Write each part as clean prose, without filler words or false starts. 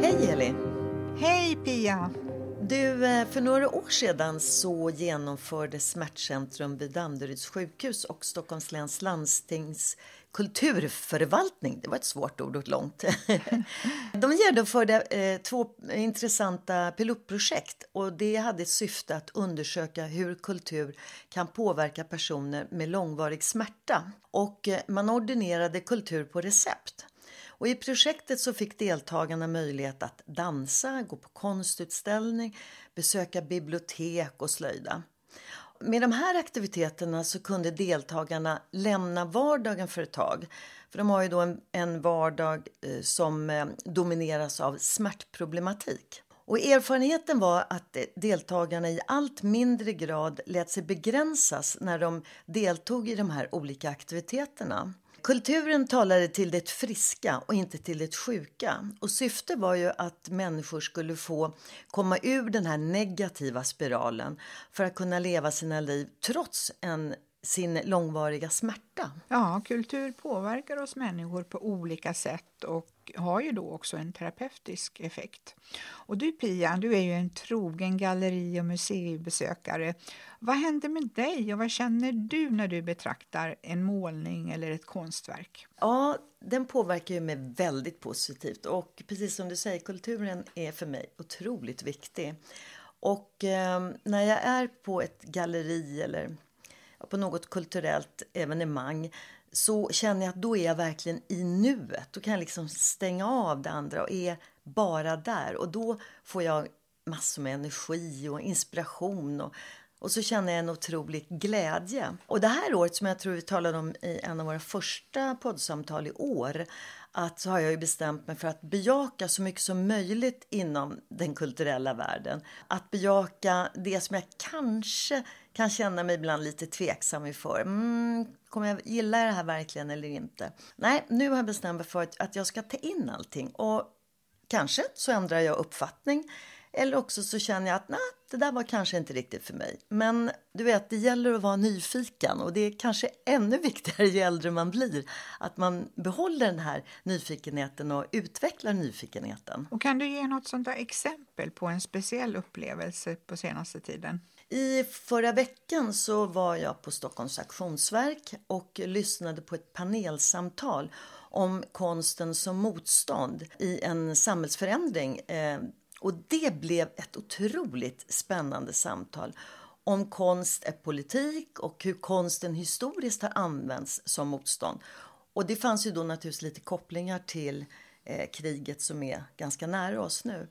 Hej Elin. Hej Pia. Du, för några år sedan så genomförde Smärtcentrum vid Danderyds sjukhus och Stockholms läns landstings kulturförvaltning, det var ett svårt ord och långt. De genomförde två intressanta pilotprojekt och det hade syfte att undersöka hur kultur kan påverka personer med långvarig smärta. Och man ordinerade kultur på recept. Och i projektet så fick deltagarna möjlighet att dansa, gå på konstutställning, besöka bibliotek och slöjda. Med de här aktiviteterna så kunde deltagarna lämna vardagen för ett tag. För de har ju då en vardag som domineras av smärtproblematik. Och erfarenheten var att deltagarna i allt mindre grad lät sig begränsas när de deltog i de här olika aktiviteterna. Kulturen talade till det friska och inte till det sjuka. Och syftet var ju att människor skulle få komma ur den här negativa spiralen för att kunna leva sina liv trots sin långvariga smärta. Ja, kultur påverkar oss människor på olika sätt och har ju då också en terapeutisk effekt. Och du Pia, du är ju en trogen galleri- och museibesökare. Vad händer med dig och vad känner du när du betraktar en målning eller ett konstverk? Ja, den påverkar ju mig väldigt positivt och precis som du säger, kulturen är för mig otroligt viktig. Och när jag är på ett galleri eller på något kulturellt evenemang så känner jag att då är jag verkligen i nuet. Då kan jag liksom stänga av det andra och är bara där. Och då får jag massor med energi och inspiration och så känner jag en otrolig glädje. Och det här året som jag tror vi talade om i en av våra första poddsamtal i år, att så har jag ju bestämt mig för att bejaka så mycket som möjligt inom den kulturella världen. Att bejaka det som jag kanske kan känna mig ibland lite tveksam inför. Kommer jag gilla det här verkligen eller inte? Nej, nu har jag bestämt mig för att jag ska ta in allting. Och kanske så ändrar jag uppfattning. Eller också så känner jag att nej, det där var kanske inte riktigt för mig. Men du vet, det gäller att vara nyfiken. Och det är kanske ännu viktigare ju äldre man blir. Att man behåller den här nyfikenheten och utvecklar nyfikenheten. Och kan du ge något sånt där exempel på en speciell upplevelse på senaste tiden? I förra veckan så var jag på Stockholms auktionsverk och lyssnade på ett panelsamtal om konsten som motstånd i en samhällsförändring. Och det blev ett otroligt spännande samtal om konst är politik och hur konsten historiskt har använts som motstånd. Och det fanns ju då naturligtvis lite kopplingar till kriget som är ganska nära oss nu.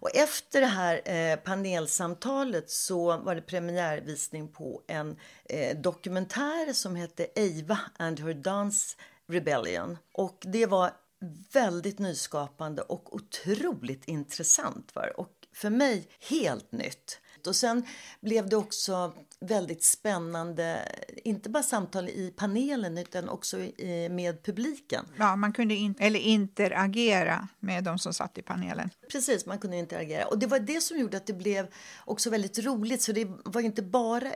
Och efter det här panelsamtalet så var det premiärvisning på en dokumentär som hette Ava and Her Dance Rebellion. Och det var väldigt nyskapande och otroligt intressant och för mig helt nytt. Och sen blev det också väldigt spännande, inte bara samtal i panelen utan också med publiken. Ja, man kunde interagera med de som satt i panelen. Precis, man kunde interagera. Och det var det som gjorde att det blev också väldigt roligt. Så det var inte bara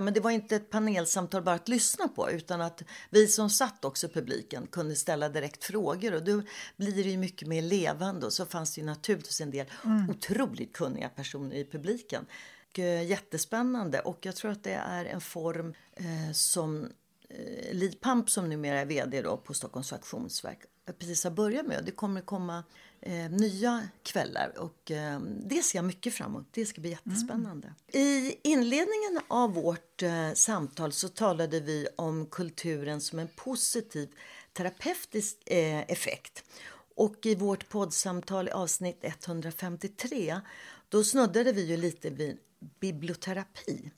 men det var inte ett panelsamtal bara att lyssna på utan att vi som satt också publiken kunde ställa direkt frågor och då blir det ju mycket mer levande och så fanns det ju naturligtvis en del otroligt kunniga personer i publiken. och jättespännande. Och jag tror att det är en form som Lipamp, som numera är vd då på Stockholms auktionsverk, precis har börjat med. Det kommer komma nya kvällar och det ser jag mycket framåt. Det ska bli jättespännande. Mm. I inledningen av vårt samtal så talade vi om kulturen som en positiv terapeutisk effekt. Och i vårt poddsamtal i avsnitt 153 då snuddade vi ju lite vid biblioterapi.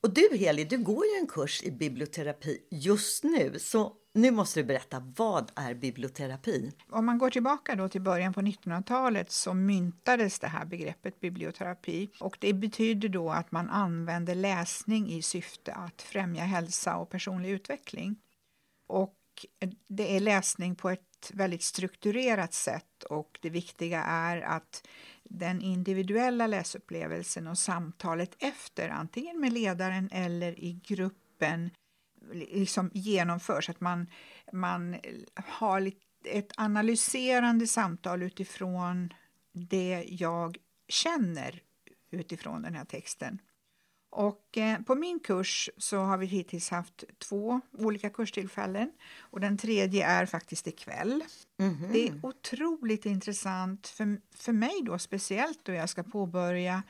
Och du Heli, du går ju en kurs i biblioterapi just nu, så nu måste du berätta, vad är biblioterapi? Om man går tillbaka då till början på 1900-talet så myntades det här begreppet biblioterapi. Och det betyder då att man använder läsning i syfte att främja hälsa och personlig utveckling. Och det är läsning på ett väldigt strukturerat sätt, och det viktiga är att den individuella läsupplevelsen och samtalet efter, antingen med ledaren eller i gruppen, liksom genomförs. Att man har ett analyserande samtal utifrån det jag känner utifrån den här texten. Och på min kurs så har vi hittills haft 2 olika kurstillfällen. Och den tredje är faktiskt ikväll. Mm-hmm. Det är otroligt intressant för mig då, speciellt då jag ska påbörja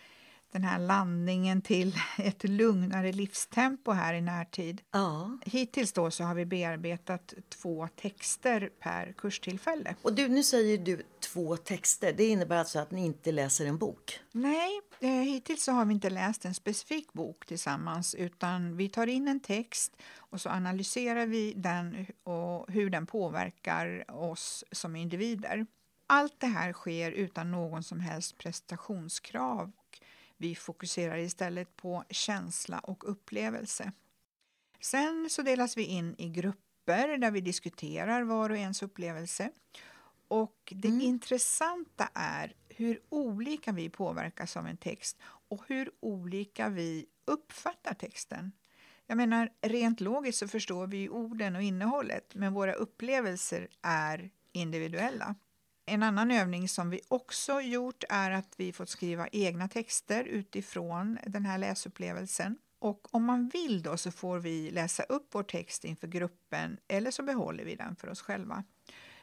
den här landningen till ett lugnare livstempo här i närtid. Ja. Hittills då så har vi bearbetat 2 texter per kurstillfälle. Och nu säger du 2 texter. Det innebär alltså att ni inte läser en bok? Nej, hittills så har vi inte läst en specifik bok tillsammans, utan vi tar in en text och så analyserar vi den och hur den påverkar oss som individer. Allt det här sker utan någon som helst prestationskrav. Vi fokuserar istället på känsla och upplevelse. Sen så delas vi in i grupper där vi diskuterar var och ens upplevelse. Och det intressanta är hur olika vi påverkas av en text och hur olika vi uppfattar texten. Jag menar, rent logiskt så förstår vi orden och innehållet, men våra upplevelser är individuella. En annan övning som vi också gjort är att vi fått skriva egna texter utifrån den här läsupplevelsen. Och om man vill då så får vi läsa upp vår text inför gruppen, eller så behåller vi den för oss själva.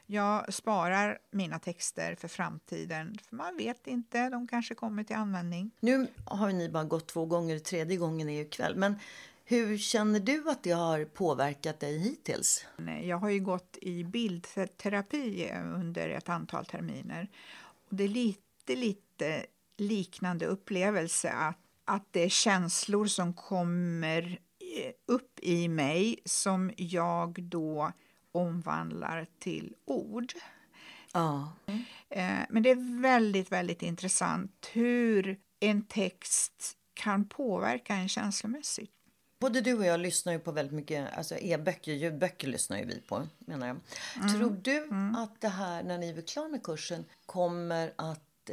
Jag sparar mina texter för framtiden, för man vet inte, de kanske kommer till användning. Nu har ni bara gått 2 gånger, 3:e gången är ju kväll, men hur känner du att det har påverkat dig hittills? Jag har ju gått i bildterapi under ett antal terminer. Det är lite liknande upplevelse att det är känslor som kommer upp i mig som jag då omvandlar till ord. Ja. Men det är väldigt, väldigt intressant hur en text kan påverka en känslomässigt. Både du och jag lyssnar ju på väldigt mycket, alltså e-böcker, ljudböcker lyssnar ju vi på, menar jag. Mm. Tror du att det här, när ni är klara med kursen, kommer att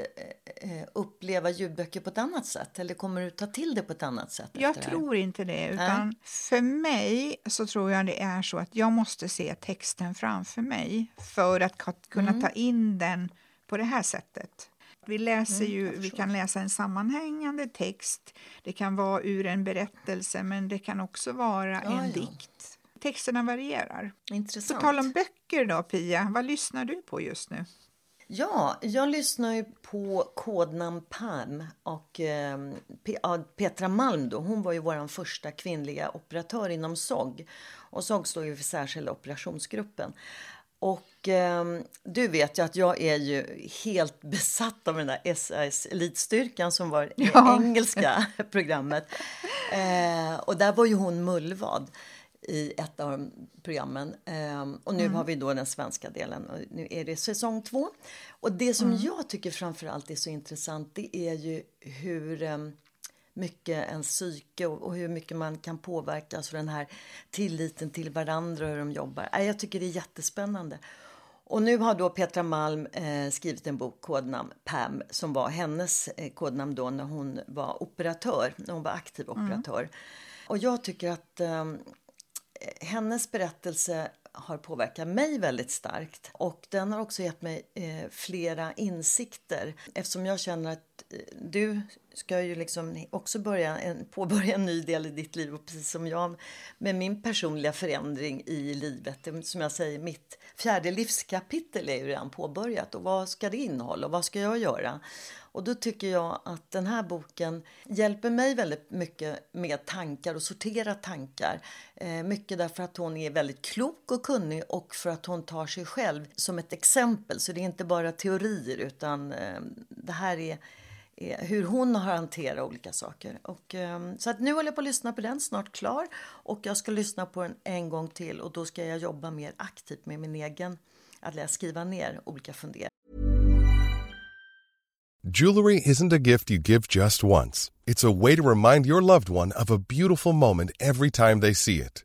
uppleva ljudböcker på ett annat sätt? Eller kommer du ta till det på ett annat sätt? Jag tror inte det, utan för mig så tror jag det är så att jag måste se texten framför mig för att kunna ta in den på det här sättet. Vi läser vi kan läsa en sammanhängande text. Det kan vara ur en berättelse, men det kan också vara en dikt. Texterna varierar. Intressant. På tal om böcker då, Pia, vad lyssnar du på just nu? Ja, jag lyssnar ju på Kodnamn Palm och Petra Malm då. Hon var ju vår första kvinnliga operatör inom SOG. Och SOG står ju för särskilda operationsgruppen. Och du vet ju att jag är ju helt besatt av den där SAS-elitstyrkan som var i engelska programmet. Och där var ju hon mullvad i ett av programmen. Och nu har vi då den svenska delen och nu är det säsong 2. Och det som jag tycker framförallt är så intressant, det är ju hur mycket en psyke och hur mycket man kan påverka, alltså den här tilliten till varandra och hur de jobbar. Jag tycker det är jättespännande. Och nu har då Petra Malm skrivit en bok, Kodnamn Pam, som var hennes kodnamn då när hon var operatör, när hon var aktiv operatör. Och jag tycker att hennes berättelse har påverkat mig väldigt starkt. Och den har också gett mig flera insikter. Eftersom jag känner att du ska ju liksom också påbörja en ny del i ditt liv. Och precis som jag med min personliga förändring i livet. Som jag säger, mitt fjärde livskapitel är ju redan påbörjat. Och vad ska det innehålla och vad ska jag göra? Och då tycker jag att den här boken hjälper mig väldigt mycket med tankar och sortera tankar. Mycket därför att hon är väldigt klok och kunnig och för att hon tar sig själv som ett exempel. Så det är inte bara teorier utan det här är hur hon har hanterat olika saker. Och, så att nu håller jag på att lyssna på den, snart klar. Och jag ska lyssna på den en gång till och då ska jag jobba mer aktivt med min egen, att skriva ner olika funderingar. Jewelry isn't a gift you give just once. It's a way to remind your loved one of a beautiful moment every time they see it.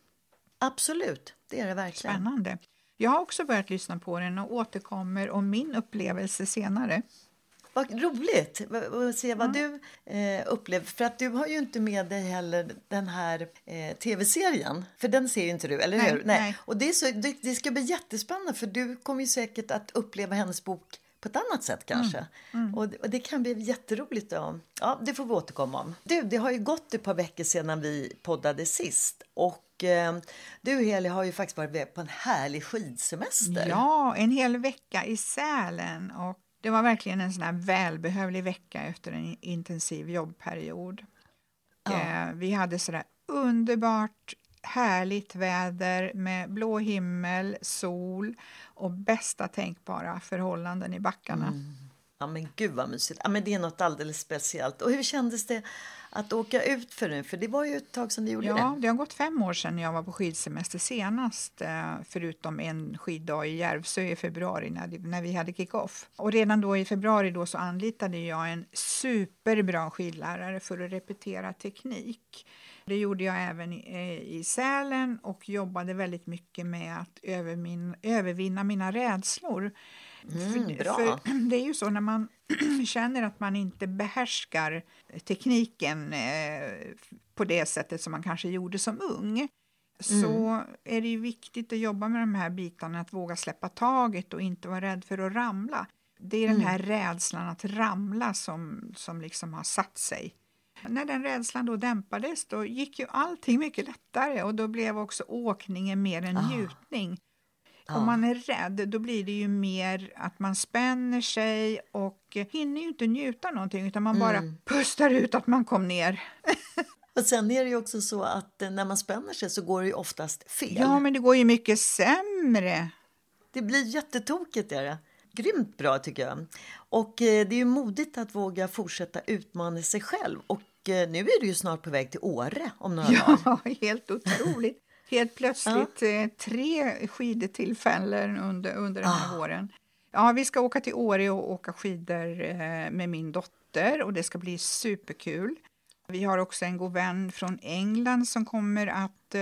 Absolut, det är det verkligen. Spännande. Jag har också börjat lyssna på den och återkommer om min upplevelse senare. Vad roligt att se vad du upplever. För att du har ju inte med dig heller den här tv-serien. För den ser ju inte du, eller hur? Nej. Och det ska bli jättespännande för du kommer ju säkert att uppleva hennes bok på ett annat sätt kanske. Och det kan bli jätteroligt då. Ja, det får vi återkomma om. Du, det har ju gått ett par veckor sedan vi poddade sist. Och du Heli har ju faktiskt varit på en härlig skidsemester. Ja, en hel vecka i Sälen. Och det var verkligen en sån här välbehövlig vecka efter en intensiv jobbperiod. Ja. Vi hade sådär underbart härligt väder med blå himmel, sol och bästa tänkbara förhållanden i backarna. Mm. Ja men gud vad mysigt. Ja men det är något alldeles speciellt. Och hur kändes det att åka ut för nu? För det var ju ett tag sedan du gjorde det. Ja, det har gått 5 år sedan jag var på skidsemester senast. Förutom en skiddag i Järvsö i februari när vi hade kick-off. Och redan då i februari då så anlitade jag en superbra skidlärare för att repetera teknik. Det gjorde jag även i Sälen och jobbade väldigt mycket med att övervinna mina rädslor. För det är ju så när man känner att man inte behärskar tekniken på det sättet som man kanske gjorde som ung. Så är det ju viktigt att jobba med de här bitarna, att våga släppa taget och inte vara rädd för att ramla. Det är den här rädslan att ramla som liksom har satt sig. När den rädslan då dämpades då gick ju allting mycket lättare och då blev också åkningen mer en njutning. Om man är rädd då blir det ju mer att man spänner sig och hinner ju inte njuta någonting utan man bara pustar ut att man kom ner. Och sen är det ju också så att när man spänner sig så går det ju oftast fel. Ja men det går ju mycket sämre. Det blir jättetokigt är det. Grymt bra tycker jag. Och det är ju modigt att våga fortsätta utmana sig själv. Och nu är du ju snart på väg till Åre om några dagar. Helt otroligt. Helt plötsligt 3 skidtillfällen under den här våren. Ja, vi ska åka till Åre och åka skidor med min dotter. Och det ska bli superkul. Vi har också en god vän från England som kommer att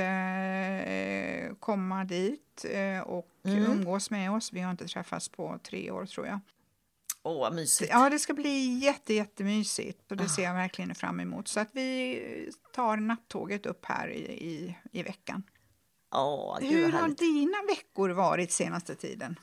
komma dit och umgås med oss. Vi har inte träffats på 3 år tror jag. Åh, vad mysigt. Ja, det ska bli jättemysigt och det ser jag verkligen fram emot. Så att vi tar nattåget upp här i veckan. Åh, gud. Hur har dina veckor varit senaste tiden?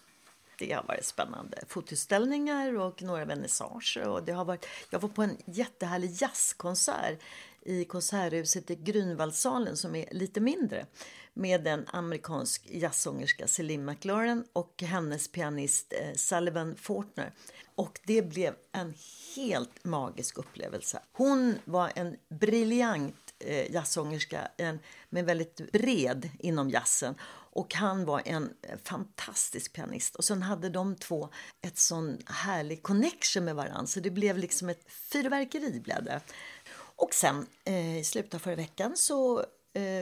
Det har varit spännande. Fotoutställningar och några vernissager. Och det har varit, jag var på en jättehärlig jazzkonsert i konserthuset i Grynvaldssalen som är lite mindre. Med den amerikansk jazzsångerska Celine McLaurin och hennes pianist Sullivan Fortner. Och det blev en helt magisk upplevelse. Hon var en briljant jazzsångerska med väldigt bred inom jazzen. Och han var en fantastisk pianist. Och sen hade de två ett sån härlig connection med varandra. Så det blev liksom ett fyrverkeri blev det. Och sen i slutet av förra veckan så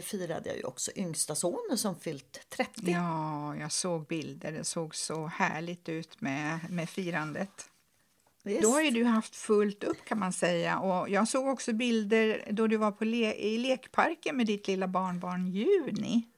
firade jag ju också yngsta sonen som fyllt 30. Ja, jag såg bilder. Det såg så härligt ut med firandet. Visst. Då har ju du haft fullt upp kan man säga. Och jag såg också bilder då du var på i lekparken med ditt lilla barnbarn Juni.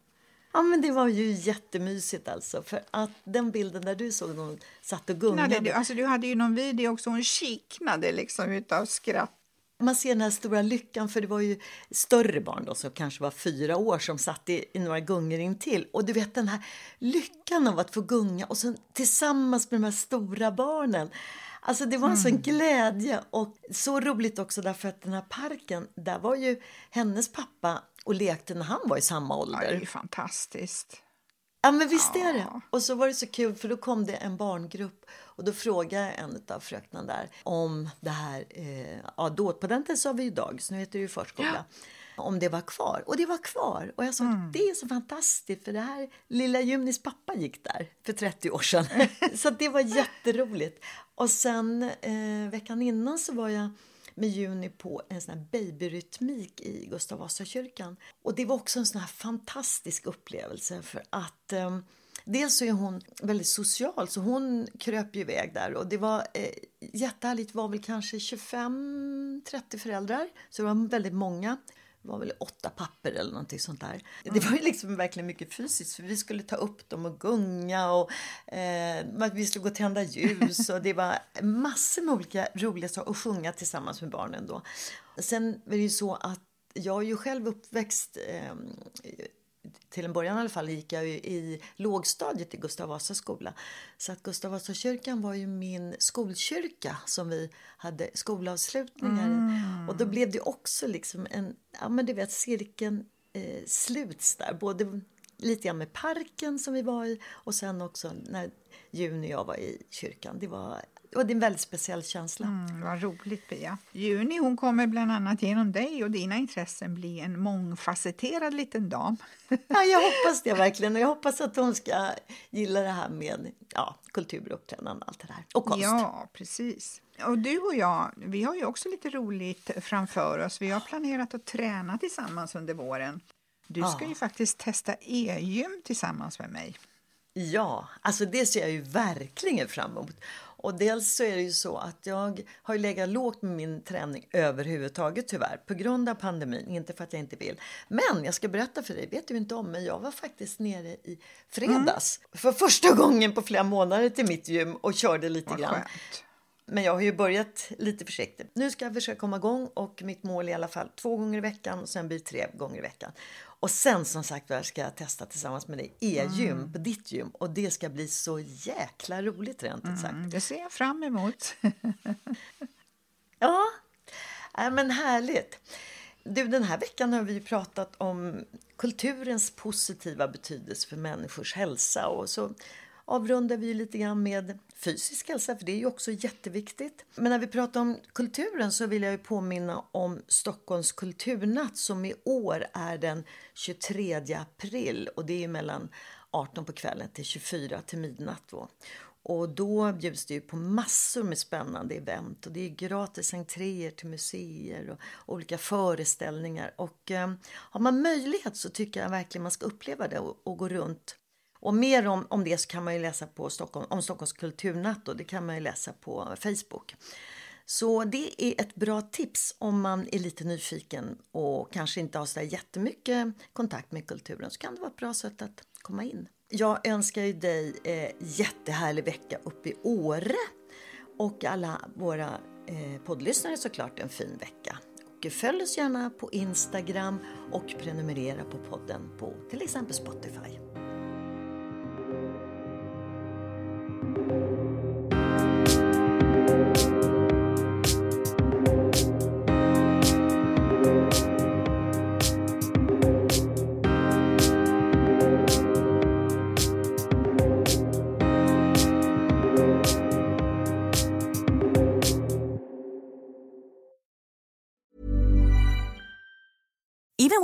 Ja, men det var ju jättemysigt alltså. För att den bilden där du såg någon satt och gungade. Du hade ju någon video också. Hon kiknade liksom utav skratt. Man ser den här stora lyckan. För det var ju större barn då. Som kanske var 4 år som satt i några gungor in till. Och du vet den här lyckan av att få gunga. Och sen tillsammans med de här stora barnen. Alltså det var en sån glädje. Och så roligt också därför att den här parken. Där var ju hennes pappa. Och lekte när han var i samma ålder. Ja, det är ju fantastiskt. Ja, men visst är det. Och så var det så kul för då kom det en barngrupp. Och då frågade en av fröknarna där om det här. Då på den tiden sa vi ju dagis. Nu heter det ju förskola. Ja. Om det var kvar. Och det var kvar. Och jag sa, det är så fantastiskt. För det här lilla Junis pappa gick där för 30 år sedan. Så det var jätteroligt. Och sen veckan innan så var jag med Juni på en sån här babyrytmik i Gustav Vasa kyrkan. Och det var också en sån här fantastisk upplevelse för att dels så är hon väldigt social så hon kröp ju iväg där. Och det var jättehärligt, var väl kanske 25-30 föräldrar så det var väldigt många. Det var väl 8 papper eller någonting sånt där. Det var ju liksom verkligen mycket fysiskt. För vi skulle ta upp dem och gunga. Och vi skulle gå och tända ljus. Och det var massor med olika roliga saker. Och sjunga tillsammans med barnen då. Sen är det ju så att jag är ju själv uppväxt. Till en början i alla fall gick jag ju i lågstadiet i Gustav Vasa skola. Så att Gustav Vasa kyrkan var ju min skolkyrka som vi hade skolavslutningar i. Och då blev det också liksom en, ja men du vet cirkeln sluts där. Både lite grann med parken som vi var i och sen också när Juni och jag var i kyrkan. Det var en väldigt speciell känsla. Vad roligt, Pia. Juni, hon kommer bland annat genom dig och dina intressen bli en mångfacetterad liten dam. Ja, jag hoppas det verkligen. Och jag hoppas att hon ska gilla det här med kultur och uppträdande och allt det där. Och konst. Ja, precis. Och du och jag, vi har ju också lite roligt framför oss. Vi har planerat att träna tillsammans under våren. Du ska ju faktiskt testa e-gym tillsammans med mig. Ja, alltså det ser jag ju verkligen fram emot. Och dels så är det ju så att jag har ju legat lågt med min träning överhuvudtaget tyvärr. På grund av pandemin, inte för att jag inte vill. Men jag ska berätta för dig, vet du inte om men jag var faktiskt nere i fredags. För första gången på flera månader till mitt gym och körde lite grann. Skönt. Men jag har ju börjat lite försiktigt. Nu ska jag försöka komma igång och mitt mål är i alla fall 2 gånger i veckan och sen blir det 3 gånger i veckan. Och sen som sagt ska jag testa tillsammans med dig e-gym på ditt gym. Och det ska bli så jäkla roligt rent ut sagt. Det ser jag fram emot. Men härligt. Du, den här veckan har vi pratat om kulturens positiva betydelse för människors hälsa och så avrundar vi lite grann med fysisk hälsa, för det är ju också jätteviktigt. Men när vi pratar om kulturen så vill jag ju påminna om Stockholms kulturnatt som i år är den 23 april. Och det är mellan 18 på kvällen till 24 till midnatt då. Och då bjuds det ju på massor med spännande event. Och det är gratis entréer till museer och olika föreställningar. Och har man möjlighet så tycker jag verkligen man ska uppleva det och gå runt. Och mer om det så kan man ju läsa om Stockholms kulturnatt och det kan man ju läsa på Facebook. Så det är ett bra tips om man är lite nyfiken och kanske inte har så där jättemycket kontakt med kulturen, så kan det vara ett bra sätt att komma in. Jag önskar ju dig jättehärlig vecka uppe i Åre och alla våra poddlyssnare såklart en fin vecka. Och följ oss gärna på Instagram och prenumerera på podden på till exempel Spotify. Even